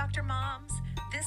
Dr. Moms. This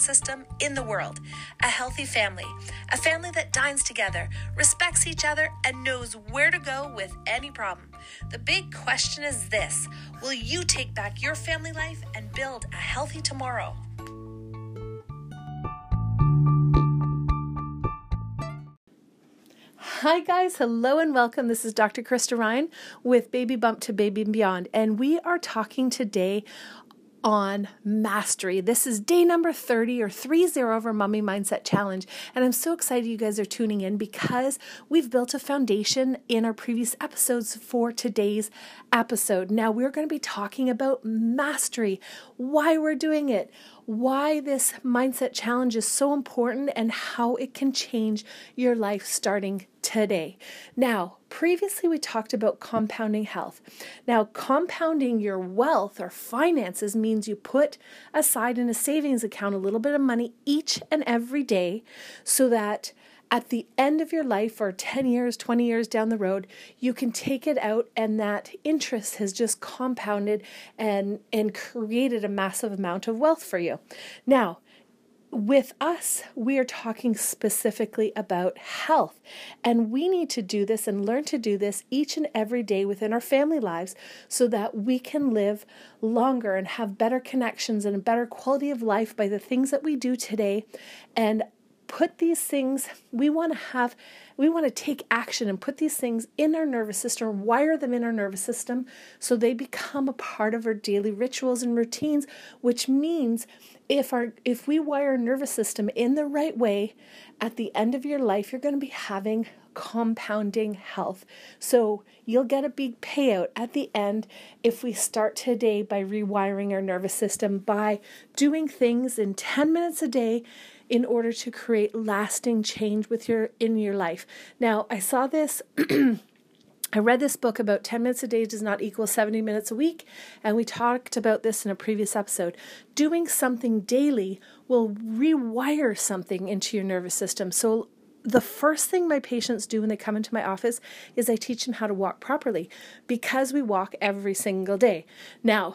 system in the world. A healthy family, a family that dines together, respects each other, and knows where to go with any problem. The big question is this: will you take back your family life and build a healthy tomorrow? Hi guys, hello and welcome. This is Dr. Krista Ryan with Baby Bump to Baby Beyond, and we are talking today on mastery. This is day number 30 or 30 of our Mommy Mindset Challenge, and I'm so excited you guys are tuning in because we've built a foundation in our previous episodes for today's episode. Now we're going to be talking about mastery, why we're doing it, why this mindset challenge is so important, and how it can change your life starting today. Now, previously we talked about compounding health. Now, compounding your wealth or finances means you put aside in a savings account a little bit of money each and every day so that at the end of your life, or 10 years, 20 years down the road, you can take it out, and that interest has just compounded and created a massive amount of wealth for you. Now, with us, we are talking specifically about health, and we need to do this and learn to do this each and every day within our family lives so that we can live longer and have better connections and a better quality of life by the things that we do today. And put these things, we want to take action and put these things in our nervous system, wire them in our nervous system so they become a part of our daily rituals and routines, which means if we wire our nervous system in the right way, at the end of your life, you're going to be having compounding health. So you'll get a big payout at the end if we start today by rewiring our nervous system, by doing things in 10 minutes a day in order to create lasting change in your life. Now, I saw this, I read this book about 10 minutes a day does not equal 70 minutes a week, and we talked about this in a previous episode. Doing something daily will rewire something into your nervous system. So the first thing my patients do when they come into my office is I teach them how to walk properly, because we walk every single day. Now,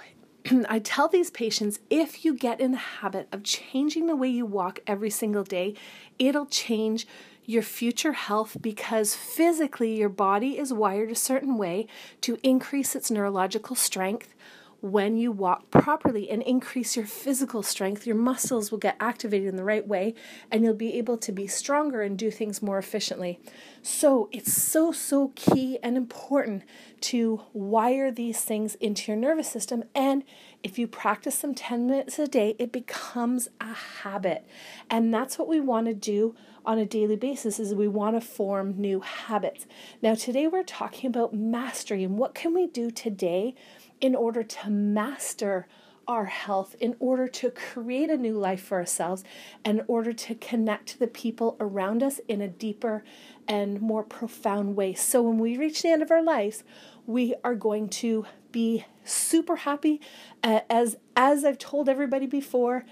I tell these patients, if you get in the habit of changing the way you walk every single day, it'll change your future health, because physically your body is wired a certain way to increase its neurological strength when you walk properly and increase your physical strength. Your muscles will get activated in the right way, and you'll be able to be stronger and do things more efficiently. So it's so key and important to wire these things into your nervous system. And if you practice them 10 minutes a day, it becomes a habit. And that's what we want to do on a daily basis, is we want to form new habits. Now, today we're talking about mastery, and what can we do today in order to master our health, in order to create a new life for ourselves, in order to connect to the people around us in a deeper and more profound way. So when we reach the end of our lives, we are going to be super happy. As I've told everybody before,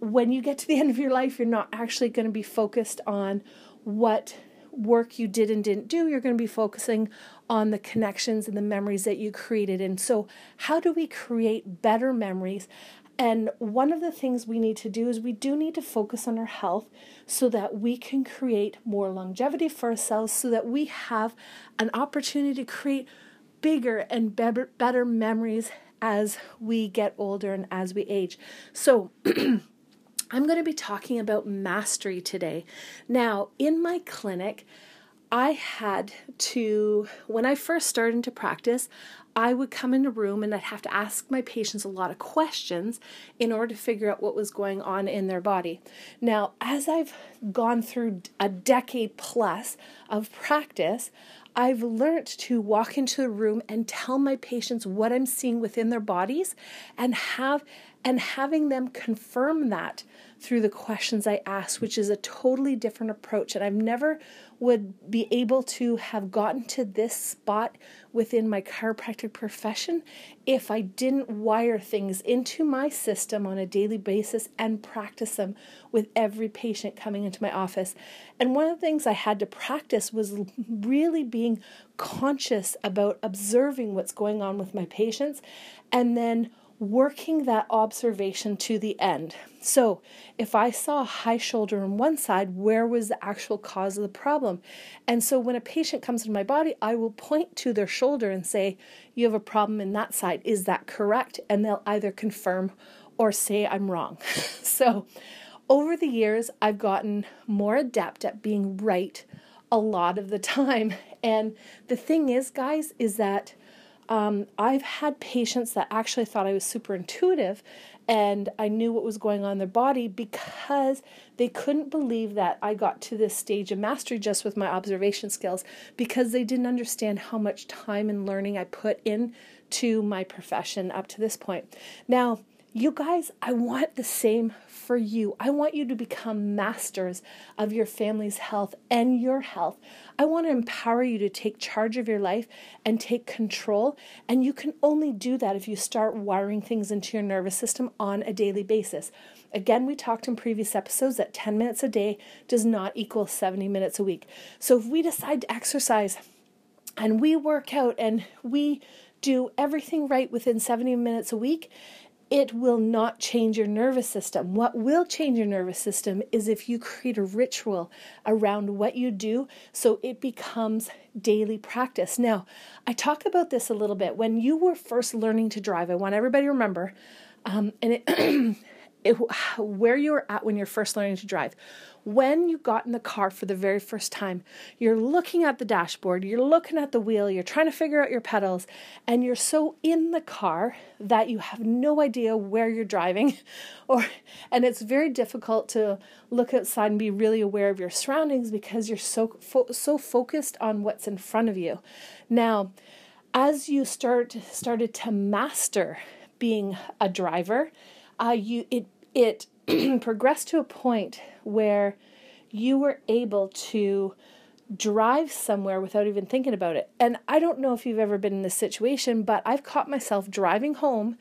when you get to the end of your life, you're not actually going to be focused on what work you did and didn't do. You're going to be focusing on the connections and the memories that you created. And so how do we create better memories? And one of the things we need to do is we do need to focus on our health so that we can create more longevity for ourselves, so that we have an opportunity to create bigger and better memories as we get older and as we age. So I'm going to be talking about mastery today. Now, in my clinic, when I first started into practice, I would come in a room and I'd have to ask my patients a lot of questions in order to figure out what was going on in their body. Now, as I've gone through a decade plus of practice, I've learned to walk into a room and tell my patients what I'm seeing within their bodies and have and having them confirm that through the questions I asked, which is a totally different approach. And I've never would be able to have gotten to this spot within my chiropractic profession if I didn't wire things into my system on a daily basis and practice them with every patient coming into my office. And one of the things I had to practice was really being conscious about observing what's going on with my patients and then working that observation to the end. So if I saw a high shoulder on one side, where was the actual cause of the problem? And so when a patient comes into my body, I will point to their shoulder and say, you have a problem in that side. Is that correct? And they'll either confirm or say I'm wrong. So over the years, I've gotten more adept at being right a lot of the time. And the thing is, guys, is that I've had patients that actually thought I was super intuitive and I knew what was going on in their body because they couldn't believe that I got to this stage of mastery just with my observation skills because they didn't understand how much time and learning I put in to my profession up to this point. Now, you guys, I want the same for you. I want you to become masters of your family's health and your health. I want to empower you to take charge of your life and take control. And you can only do that if you start wiring things into your nervous system on a daily basis. Again, we talked in previous episodes that 10 minutes a day does not equal 70 minutes a week. So if we decide to exercise and we work out and we do everything right within 70 minutes a week, it will not change your nervous system. What will change your nervous system is if you create a ritual around what you do so it becomes daily practice. Now, I talk about this a little bit. When you were first learning to drive, I want everybody to remember where you were at when you're first learning to drive. When you got in the car for the very first time, you're looking at the dashboard, you're looking at the wheel, you're trying to figure out your pedals, and you're so in the car that you have no idea where you're driving, and it's very difficult to look outside and be really aware of your surroundings because you're so focused on what's in front of you. Now, as you started to master being a driver, it progressed to a point where you were able to drive somewhere without even thinking about it. And I don't know if you've ever been in this situation, but I've caught myself driving home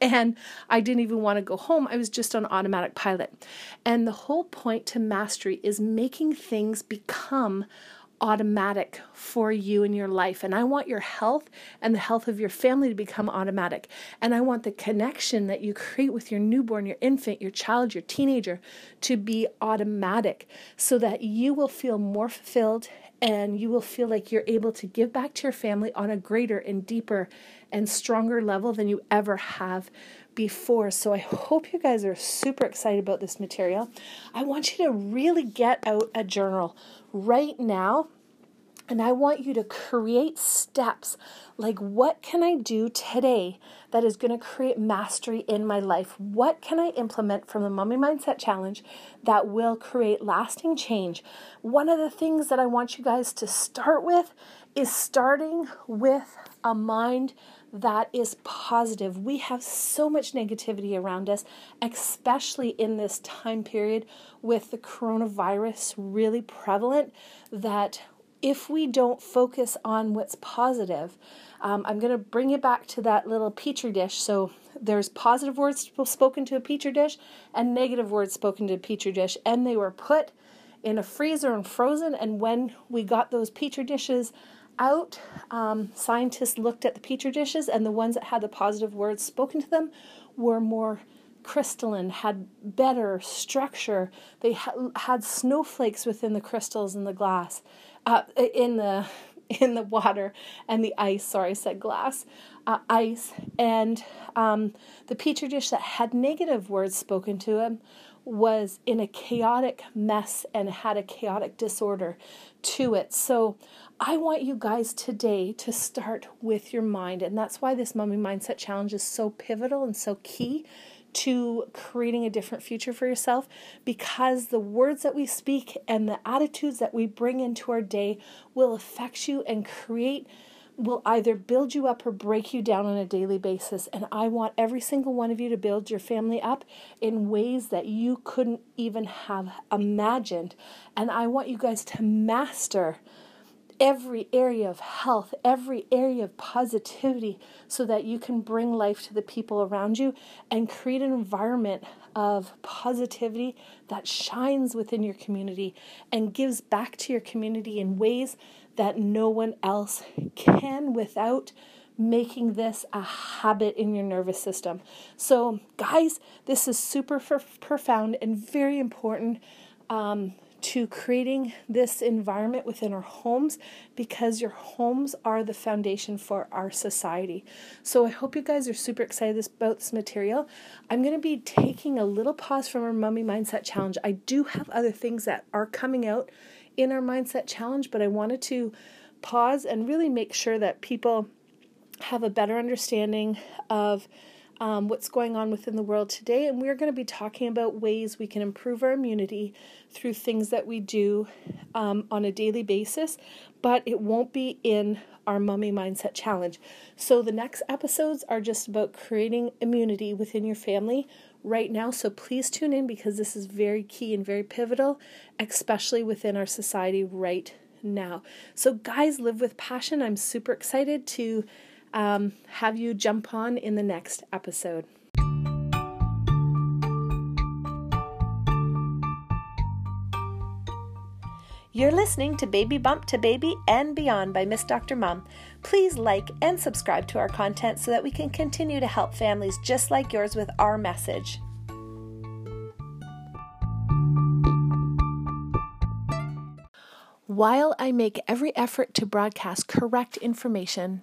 and I didn't even want to go home. I was just on automatic pilot. And the whole point to mastery is making things become automatic for you in your life. And I want your health and the health of your family to become automatic. And I want the connection that you create with your newborn, your infant, your child, your teenager to be automatic so that you will feel more fulfilled and you will feel like you're able to give back to your family on a greater and deeper and stronger level than you ever have before. So I hope you guys are super excited about this material. I want you to really get out a journal right now, and I want you to create steps like, what can I do today that is going to create mastery in my life? What can I implement from the Mommy Mindset Challenge that will create lasting change? One of the things that I want you guys to start with is starting with a mind that is positive. We have so much negativity around us, especially in this time period with the coronavirus really prevalent, that if we don't focus on what's positive, I'm going to bring you back to that little petri dish. So there's positive words spoken to a petri dish and negative words spoken to a petri dish, and they were put in a freezer and frozen, and when we got those petri dishes out, scientists looked at the petri dishes, and the ones that had the positive words spoken to them were more crystalline, had better structure. They had snowflakes within the crystals in the glass, in the water and the ice. Sorry, I said glass, ice. And the petri dish that had negative words spoken to him was in a chaotic mess and had a chaotic disorder to it. So I want you guys today to start with your mind. And that's why this Mommy Mindset Challenge is so pivotal and so key to creating a different future for yourself, because the words that we speak and the attitudes that we bring into our day will affect you and create will either build you up or break you down on a daily basis. And I want every single one of you to build your family up in ways that you couldn't even have imagined. And I want you guys to master every area of health, every area of positivity, so that you can bring life to the people around you and create an environment of positivity that shines within your community and gives back to your community in ways that no one else can, without making this a habit in your nervous system. So guys, this is super profound and very important to creating this environment within our homes, because your homes are the foundation for our society. So I hope you guys are super excited about this material. I'm going to be taking a little pause from our Mommy Mindset Challenge. I do have other things that are coming out in our Mindset Challenge, but I wanted to pause and really make sure that people have a better understanding of what's going on within the world today, and we're going to be talking about ways we can improve our immunity through things that we do on a daily basis, but it won't be in our Mommy Mindset Challenge. So the next episodes are just about creating immunity within your family right now, so please tune in, because this is very key and very pivotal, especially within our society right now. So guys, live with passion. I'm super excited to have you jump on in the next episode. You're listening to Baby Bump to Baby and Beyond by Miss Dr. Mom. Please like and subscribe to our content so that we can continue to help families just like yours with our message. While I make every effort to broadcast correct information,